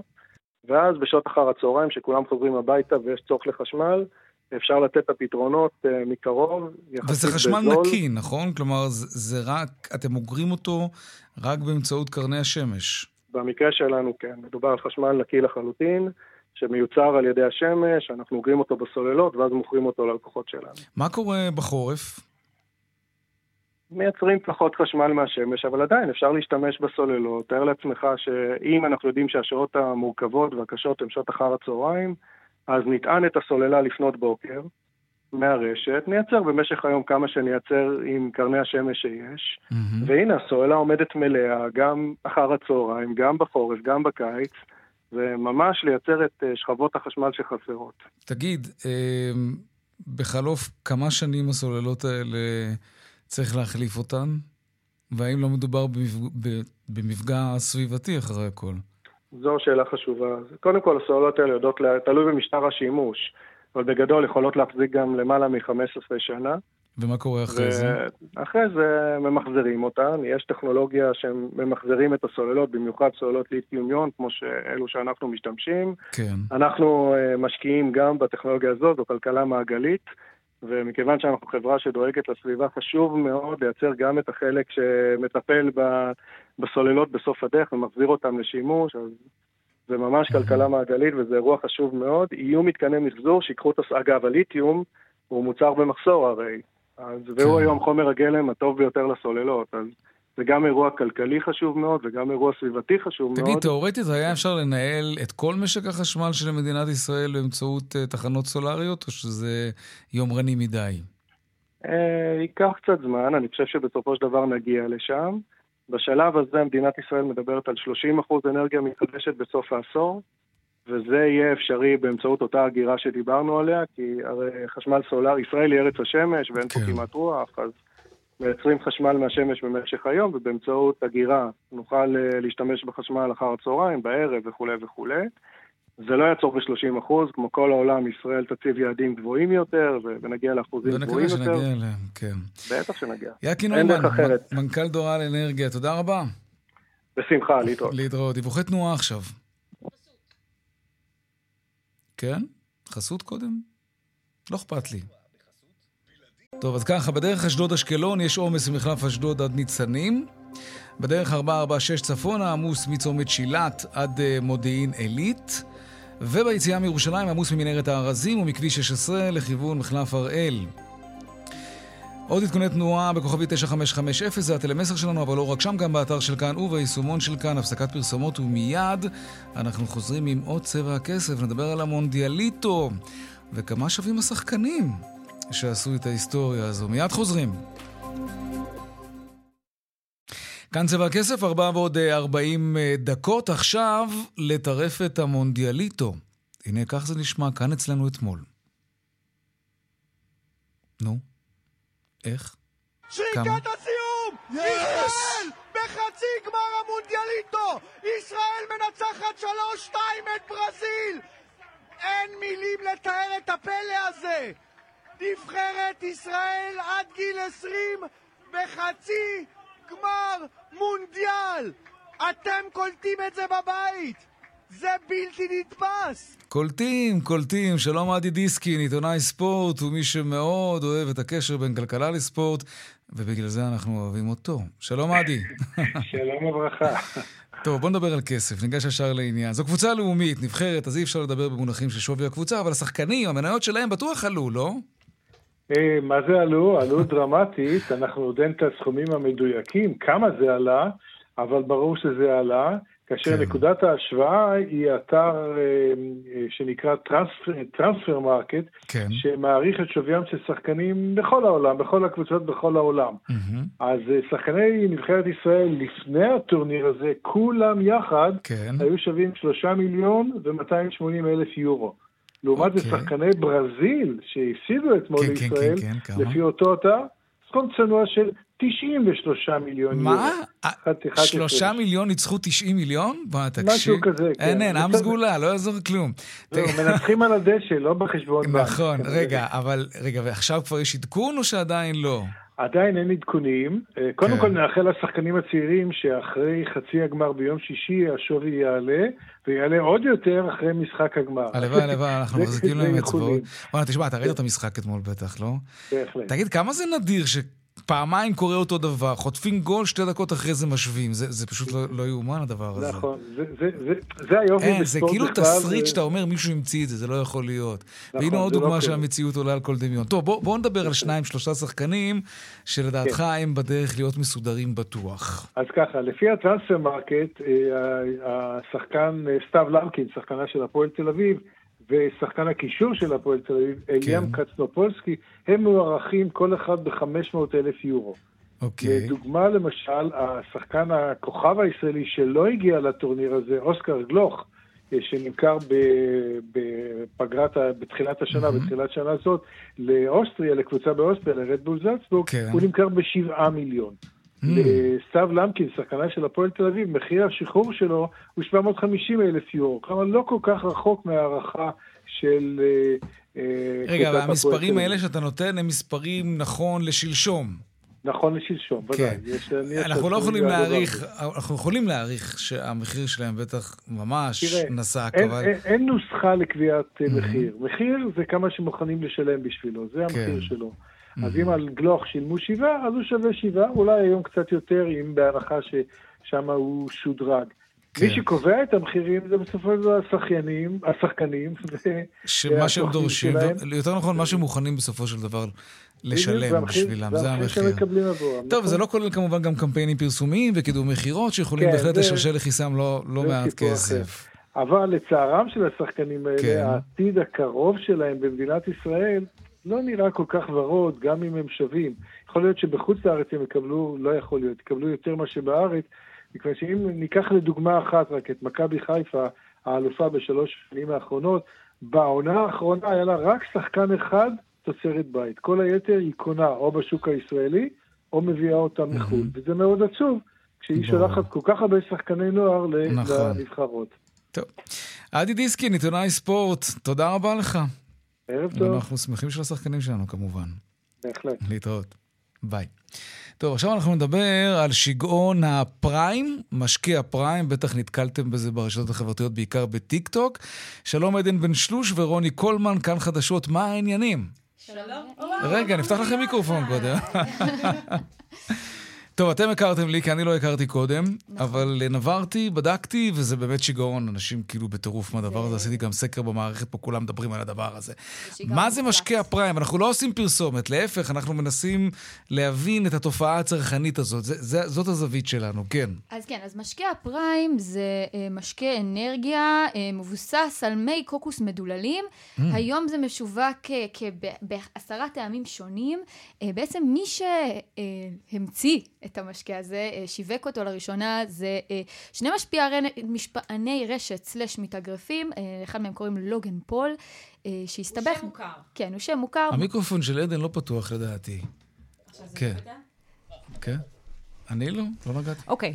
ואז בשעות אחר הצהריים, שכולם חוזרים הביתה ויש צורך לחשמל, אפשר לתת את הפתרונות מקרוב. וזה חשמל נקי, נכון? כלומר, זה רק, אתם אוגרים אותו רק באמצעות קרני השמש. במקרה שלנו, כן. מדובר על חשמל נקי לחלוטין, שמיוצר על ידי השמש, אנחנו אוגרים אותו בסוללות, ואז מוכרים אותו ללקוחות שלנו. מה קורה בחורף? מייצרים פחות חשמל מהשמש, אבל עדיין אפשר להשתמש בסוללות. תאר לעצמך שאם אנחנו יודעים שהשעות המורכבות והקשות הן שעות אחר הצהריים, אז נטען את הסוללה לפנות בוקר מהרשת, נייצר במשך היום כמה שנייצר עם קרני השמש שיש, mm-hmm. והנה הסוללה עומדת מלאה גם אחר הצהריים, גם בחורף, גם בקיץ, וממש לייצר את שכבות החשמל שחסרות. תגיד, בחלוף כמה שנים הסוללות האלה צריך להחליף אותן? והאם לא מדובר במפגע, במפגע סביבתי אחרי הכל? זו שאלה חשובה. קודם כל, הסוללות האלה יודעות, תלוי במשטר השימוש, אבל בגדול יכולות להחזיק גם למעלה מ-חמש עשרה שנה. ומה קורה אחרי ו... זה? אחרי זה ממחזרים אותן. יש טכנולוגיה שממחזרים את הסוללות, במיוחד סוללות ליטיומיון, כמו שאלו שאנחנו משתמשים. כן. אנחנו משקיעים גם בטכנולוגיה הזאת, זו כלכלה מעגלית, ומכיוון שאנחנו חברה שדואגת לסביבה, חשוב מאוד לייצר גם את החלק שמטפל בסוללות בסוף הדרך ומחזיר אותם לשימוש, אז זה ממש כלכלה מעגלית וזה אירוע חשוב מאוד. יהיו מתקני מחזור שיקחו את הסאגה, אבל ליתיום הוא מוצר במחסור הרי, אז והוא היום חומר הגלם הטוב ביותר לסוללות, אז זה גם אירוע כלכלי חשוב מאוד וגם אירוע סביבתי חשוב מאוד. תגיד, תיאורטית היה אפשר לנהל את כל משק החשמל של מדינת ישראל באמצעות תחנות סולריות, או שזה יומרני מדי? ייקח קצת זמן, אני חושב שבסופו של דבר נגיע לשם. בשלב הזה מדינת ישראל מדברת על שלושים אחוז אנרגיה מתחדשת בסוף העשור, וזה יהיה אפשרי באמצעות אותה הגירה שדיברנו עליה, כי הרי חשמל סולר, ישראל היא ארץ השמש ואין פה כמעט רוח, אז מייצרים חשמל מהשמש במשך היום, ובאמצעות הגירה נוכל להשתמש בחשמל אחר הצהריים, בערב וכו' וכו'. זה לא יעצור ב-שלושים אחוז, כמו כל העולם, ישראל תציב יעדים גבוהים יותר, ונגיע לאחוזים גבוהים יותר. ונקווה שנגיע אליהם, כן. בטח שנגיע. יקי נוימן, מנכ"ל דוראל אנרגיה, תודה רבה. בשמחה, להתראות. להתראות. דיווחי תנועה עכשיו. כן? חסות קודם? לא אכפת לי. טוב, אז ככה, בדרך אשדוד אשקלון יש עומס ממחלף אשדוד עד ניצנים, בדרך ארבע ארבע שש צפונה עמוס מצומת שילת עד מודיעין עילית, וביציאה מירושלים עמוס ממנהרת הארזים ומכביש שש עשרה לכיוון מחלף הראל. עוד עדכוני תנועה בכוכבי תשע חמש חמש אפס, זה הטלמסר שלנו, אבל לא רק שם, גם באתר של כאן וביישומון של כאן. הפסקת פרסומות, ומיד אנחנו חוזרים עם עוד צבע הכסף, נדבר על המונדיאליטו וכמה שווים השחקנים שעשו את ההיסטוריה הזו. מיד חוזרים. כאן צבע הכסף, ארבע ועוד ארבעים דקות, עכשיו לטרפת המונדיאליטו. הנה, כך זה נשמע כאן אצלנו אתמול. נו, איך? שריקת הסיום! ישראל! בחצי גמר המונדיאליטו! ישראל מנצחת שלוש שתיים את ברזיל! אין מילים לתאר את הפלא הזה! נבחרת ישראל עד גיל עשרים בחצי גמר מונדיאל! אתם קולטים את זה בבית! זה בלתי נתפס. קולטים, קולטים. שלום עדי דיסקין, עיתונאי ספורט, ומי שמאוד אוהב את הקשר בין כלכלה לספורט, ובגלל זה אנחנו אוהבים אותו. שלום עדי. שלום וברכה. טוב, בוא נדבר על כסף, ניגש ישר לעניין. זו קבוצה לאומית, נבחרת, אז אי אפשר לדבר במונחים של שווי הקבוצה, אבל השחקנים, המניות שלהם בטוח עלו, לא? מה זה עלו? עלו דרמטית, אנחנו עודן את הסכומים המדויקים, כמה זה עלה, אבל ברור שזה עלה. כאשר נקודת ההשוואה היא אתר שנקרא Transfer Market, שמעריך את שוויים של שחקנים בכל העולם, בכל הקבוצות בכל העולם. אז שחקני נבחרת ישראל לפני הטורניר הזה, כולם יחד, היו שווים שלושה מיליון ומאתיים שמונים אלף יורו. לעומת זה שחקני ברזיל, שהפסידו אתמול לישראל, לפי אותו אתר, סכום צנוע של תשעים ושלושה מיליון. מה? שלושה מיליון ניצחו תשעים מיליון? מה, תקשיב. משהו כזה, כן. אין, אין, עם סגולה, לא יעזור כלום. מנצחים על הדשא, לא בחשבון. נכון, רגע, אבל רגע, ועכשיו כבר יש עדכון או שעדיין לא? עדיין אין עדכונים. קודם כל נאחל לשחקנים הצעירים שאחרי חצי הגמר ביום שישי השווי יעלה, ויעלה עוד יותר אחרי משחק הגמר. הלוואי, הלוואי, אנחנו מחזיקים להם אצבעות. תשמע, אתה ראית את המשחק אתמול בטח, לא? תגיד, כמה זה נדיר ש פעמיים קורה אותו דבר, חוטפים גול שתי דקות אחרי זה משווים, זה, זה פשוט לא, לא יאומן הדבר הזה. נכון, זה, זה, זה, זה היופי בספורט בכלל. זה כאילו תסריט שאתה אומר, מישהו ימציא את זה, זה לא יכול להיות. נכון, והנה עוד דוגמה שהמציאות עולה על כל דמיון. טוב, בוא, בוא נדבר על שניים, שלושה שחקנים, שלדעתך הם בדרך להיות מסודרים בטוח. אז ככה, לפי הטרנספר מרקט, השחקן סתיו לבקין, שחקנה של הפועל תל אביב, ושחקן הקישור של הפועל תל אביב, אליאם קצנופולסקי, הם מוערכים כל אחד ב-חמש מאות אלף יורו. אוקיי. לדוגמה, למשל, השחקן הכוכב הישראלי שלא הגיע לטורניר הזה, אוסקר גלוך, שנמכר בפגרת, בתחילת השנה, בתחילת שנה הזאת, לאוסטריה, לקבוצה באוסטריה, לרדבול זלצבורג, הוא נמכר בשבעה מיליון. לסתיו למקין, שחקנה של הפועל תל אביב, מחיר השחרור שלו הוא שבע מאות וחמישים אלף יורו, כלומר לא כל כך רחוק מהערכה של... רגע, אבל המספרים האלה שאתה נותן הם מספרים נכון לשלשום. נכון לשלשום, בוודאי. אנחנו לא יכולים להעריך, אנחנו יכולים להעריך שהמחיר שלהם בטח ממש נסע, אבל... אין נוסחה לקביעת מחיר. מחיר זה כמה שמוכנים לשלם בשבילו, זה המחיר שלו. אז אם על גלוך שילמו שבעה, אז הוא שווה שבעה, אולי היום קצת יותר, אם בהנחה ששם הוא שודרג. מי שקובע את המחירים זה בסופו של דבר השחיינים, השחקנים. שמה שהם דורשים, יותר נכון, מה שהם מוכנים בסופו של דבר לשלם בשבילם, זה המחיר. טוב, זה לא כולל כמובן גם קמפיינים פרסומיים וקידום מחירות, שיכולים בהחלט לשלשל לכיסם לא מעט כסף. אבל לצערם של השחקנים האלה, העתיד הקרוב שלהם במדינת ישראל, לא נראה כל כך ורוד, גם אם הם שווים. יכול להיות שבחוץ לארץ הם יקבלו, לא יכול להיות, יקבלו יותר מה שבארץ, מכיוון שאם ניקח לדוגמה אחת רק את מכבי חיפה, האלופה בשלוש שנים האחרונות, בעונה האחרונה היה לה רק שחקן אחד תוצרת בית. כל היתר היא קונה או בשוק הישראלי, או מביאה אותה מחו"ל. וזה מאוד עצוב, כשהיא שולחת כל כך הרבה שחקני נוער לנבחרות. טוב. עדי דיסקין, עיתונאי ספורט, תודה רבה לך. אנחנו שמחים של השחקנים שלנו כמובן. בהחלט. להתראות. ביי. טוב, עכשיו אנחנו נדבר על שגעון הפריים, משקיע פריים, בטח נתקלתם בזה ברשתות החברתיות, בעיקר בטיק טוק. שלום עדן בן שלוש ורוני קולמן, כאן חדשות, מה העניינים? שלום. רגע, נפתח לכם מיקרופון קודם. טוב, אתם הכרתם לי, כי אני לא הכרתי קודם, אבל נברתי, בדקתי, וזה באמת שיגעון. אנשים כאילו בטירוף מהדבר הזה, עשיתי גם סקר במערכת פה, כולם מדברים על הדבר הזה. מה זה משקיע פריים? אנחנו לא עושים פרסומת, להפך, אנחנו מנסים להבין את התופעה הצרכנית הזאת. זאת הזווית שלנו, כן. אז כן, אז משקיע פריים זה משקיע אנרגיה, מבוסס על מי קוקוס מדוללים. היום זה משווק בעשרה טעמים שונים. בעצם מי שהמציא את המשקע הזה, שיווק אותו לראשונה, זה שני משפעני רשת סלש מתאגרפים, אחד מהם קוראים לוגן פול, שהסתבך... הוא שם מוכר. כן, הוא שם מוכר. המיקרופון של עדן לא פתוח לדעתי. עכשיו זה נגדה? כן. אני לא, לא נגעתי. אוקיי.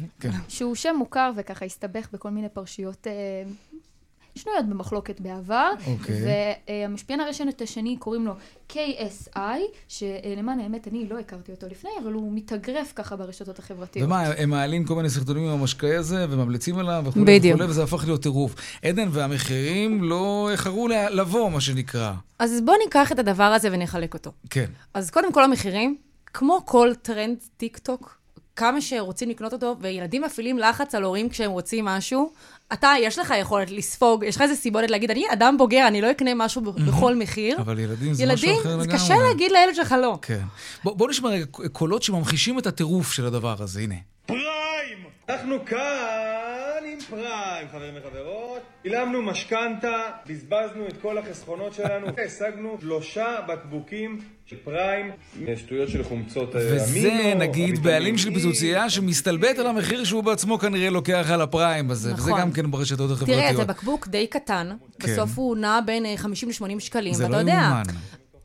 שהוא שם מוכר וככה הסתבך בכל מיני פרשיות... שנויות במחלוקת בעבר, והמשפיען הרשת השני קוראים לו K S I, שלמען האמת אני לא הכרתי אותו לפני, אבל הוא מתאגרף ככה ברשתות החברתיות. ומה, הם מעלים כל מיני סרטונים עם המשקעי הזה, וממליצים עליו, וזה הפך להיות טירוף. עדן, והמחירים לא איחרו לבוא, מה שנקרא. אז בואו ניקח את הדבר הזה ונחלק אותו. כן. אז קודם כל המחירים, כמו כל טרנד טיק טוק, כמה שרוצים לקנות אותו, וילדים מפעילים לחץ על הורים כשהם רוצים משהו, אתה, יש לך יכולת לספוג, יש לך איזה סיבולת להגיד, אני אדם בוגר, אני לא אקנה משהו בכל מחיר. אבל ילדים זה משהו אחר לגמרי. קשה להגיד לילד שלך לא. כן. בואו נשמע רגע קולות שממחישים את הטירוף של הדבר הזה, הנה. פריים! אנחנו כאן עם פריים, חברים וחברות. אילמנו משכנתה, בזבזנו את כל החסכונות שלנו, השגנו שלושה בקבוקים של פריים, שטויות של חומצות אמינו. וזה נגיד בעלים של פיצוצייה שמסתלבט על המחיר שהוא בעצמו כנראה לוקח על הפריים הזה, וזה גם כן ברשתות החברתיות. תראה, זה בקבוק די קטן, בסוף הוא נע בין חמישים לשמונים שקלים, ואתה יודע...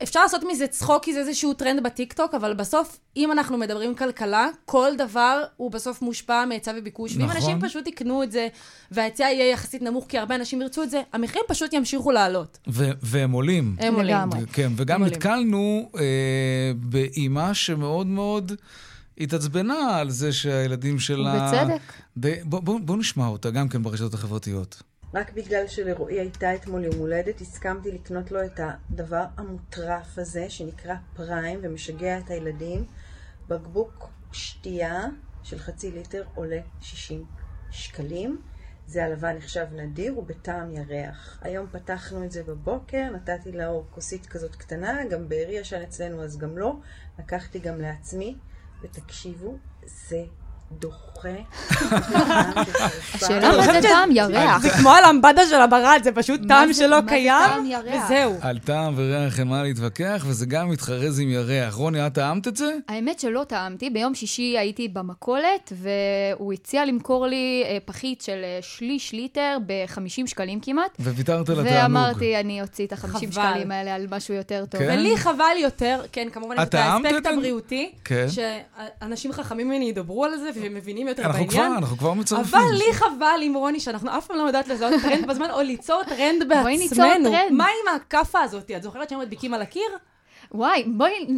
אפשר לעשות מזה צחוק, כי זה איזשהו טרנד בטיקטוק, אבל בסוף, אם אנחנו מדברים כלכלה, כל דבר הוא בסוף מושפע מהיצע וביקוש. נכון. ואם אנשים פשוט יקנו את זה, וההיצע יהיה יחסית נמוך, כי הרבה אנשים ירצו את זה, המחירים פשוט ימשיכו לעלות. ו- והם עולים. הם עולים. כן, וגם התקלנו אה, באמא שמאוד מאוד התעצבנה על זה שהילדים שלה... בצדק. די... בואו בוא, בוא נשמע אותה, גם כן ברשתות החברתיות. רק בגלל שלרועי הייתה אתמול יום הולדת, הסכמתי לקנות לו את הדבר המוטרף הזה, שנקרא פריים, ומשגע את הילדים. בקבוק שתייה של חצי ליטר עולה שישים שקלים. זה הלבן נחשב נדיר ובטעם ירח. היום פתחנו את זה בבוקר, נתתי לאור כוסית כזאת קטנה, גם בארי ישן אצלנו אז גם לא, לקחתי גם לעצמי, ותקשיבו, זה דוחה. שאלה מה זה טעם ירח. זה כמו הלמבדה של הברד, זה פשוט טעם שלא קיים, וזהו. על טעם וריח אין מה להתווכח, וזה גם מתחרז עם ירח. רוני, את טעמת את זה? האמת שלא טעמתי. ביום שישי הייתי במכולת, והוא הציע למכור לי פחית של שליש ליטר ב-חמישים שקלים כמעט. וויתרת לתענוג. ואמרתי, אני אוציא את ה-חמישים שקלים האלה על משהו יותר טוב. ולי חבל יותר, כן, כמובן, את האספקט הבריאותי, שאנשים חכמים ממני ידברו על זה, ומבינים יותר בעניין. אנחנו כבר, אנחנו כבר מצרפים. אבל לי חבל עם רוני, שאנחנו אף פעם לא יודעת לזהות טרנד בזמן, או ליצור טרנד בעצמנו. מה עם הקפה הזאת? את זוכרת שהם מדביקים על הקיר? וואי,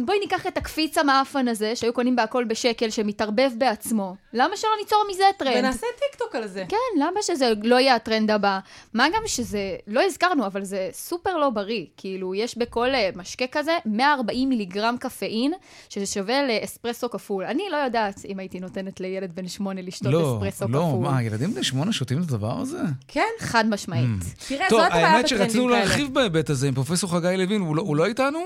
בואי ניקח את הקפיץ המאפן הזה, שהיו קונים בהכל בשקל, שמתערבב בעצמו. למה שלא ניצור מזה טרנד? ונעשה טיקטוק על זה. כן, למה שזה לא יהיה הטרנד הבא? מה גם שזה, לא הזכרנו, אבל זה סופר לא בריא. כאילו, יש בכל משקה כזה מאה וארבעים מיליגרם קפאין, שזה שווה לאספרסו כפול. אני לא יודעת אם הייתי נותנת לילד בן שמונה לשתות אספרסו כפול. לא, לא, מה, ילדים בן שמונה שותים את הדבר הזה? כן, חד משמעית. טוב, האמת שרצינו להרחיב בהיבט הזה עם פרופסור חגי לבין, הוא לא איתנו?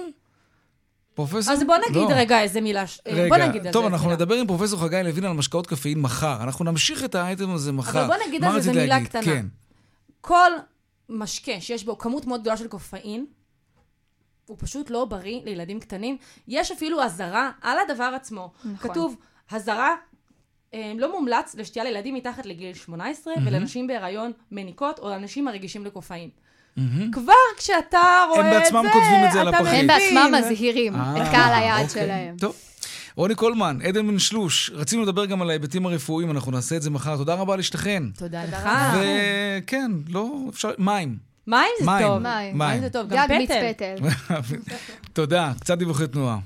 פרופסור? אז בוא נגיד לא. רגע איזה מילה. רגע, בוא נגיד טוב, אנחנו מילה. נדבר עם פרופסור חגי לוין על משקאות קפאין מחר. אנחנו נמשיך את האייטם הזה מחר. אבל בוא נגיד על זה מילה להגיד? קטנה. כן. כל משקה שיש בו כמות מאוד גדולה של קפאין, הוא פשוט לא בריא לילדים קטנים. יש אפילו הזרה על הדבר עצמו. נכון. כתוב, הזרה לא מומלץ לשתייה לילדים מתחת לגיל שמונה עשרה, mm-hmm. ולנשים בהיריון מניקות או אנשים הרגישים לקפאין. כבר כשאתה רואה את זה, הם בעצמם מזהירים את קהל היעד שלהם. טוב, רוני קולמן, עדן בן שלוש, רצינו לדבר גם על ההיבטים הרפואיים, אנחנו נעשה את זה מחר. תודה רבה לשתכן. תודה לך. וכן, לא אפשר, מים. מים זה טוב. מים זה טוב, גם פטל. תודה, קצת דיווחי תנועה.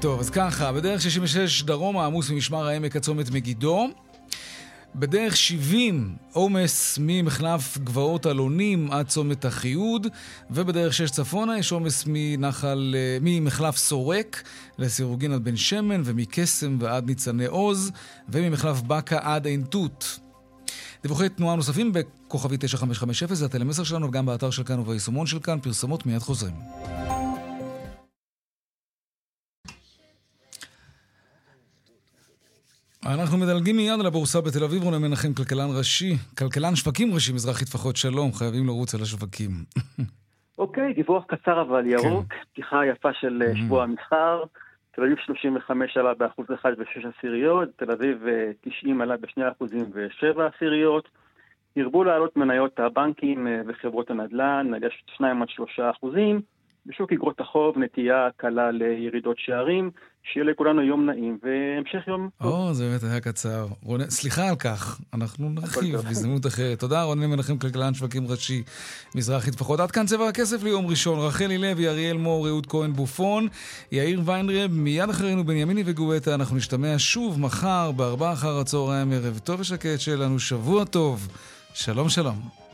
טוב, אז ככה, בדרך שישים ושש דרום, העמוס ממשמר העמק, הצומת מגידו, בדרך שבעים עומס ממחלף גבעות אלונים עד צומת החיוד, ובדרך שש צפונה יש עומס מנחל, ממחלף סורק לסירוגין עד בן שמן, ומקסם ועד ניצני עוז, וממחלף בקה עד עין תות. דיווחי תנועה נוספים בכוכבי תשע חמש חמש אפס, זה הטלמסר שלנו, וגם באתר של כאן וביישומון של כאן. פרסומות, מיד חוזרים. אנחנו מדלגים מיד לבורסה בתל אביב, רונן מנחם, כלכלן ראשי, כלכלן שווקים ראשי, מזרחי טפחות, שלום, חייבים לרוץ על השווקים. אוקיי, דיווח קצר אבל ירוק, פתיחה יפה של שבוע המסחר, תל אביב שלושים וחמש עלה באחוז אחד ושש עשיריות, תל אביב תשעים עלה בשני אחוזים ושבע עשיריות, הרבו לעלות מניות הבנקים וחברות הנדל"ן, נגש שניים עד שלושה אחוזים, בשוק אגרות החוב, נטייה קלה לירידות שערים, שיהיה לכולנו יום נעים, והמשך יום... או, זה באמת היה קצר. סליחה על כך, אנחנו נרחיב בזדמנות אחרת. תודה, רונן מנחם, כלכלן שווקים ראשי, מזרחי טפחות. עד כאן צבע הכסף ליום ראשון. רחלי לוי, אריאל מור, אהוד כהן בופון, יאיר ויינרב, מיד אחרינו בנימיני וגואטה. אנחנו נשתמע שוב מחר, בארבע אחר הצהריים. ערב טוב ושקט שלנו, שבוע טוב. שלום, שלום.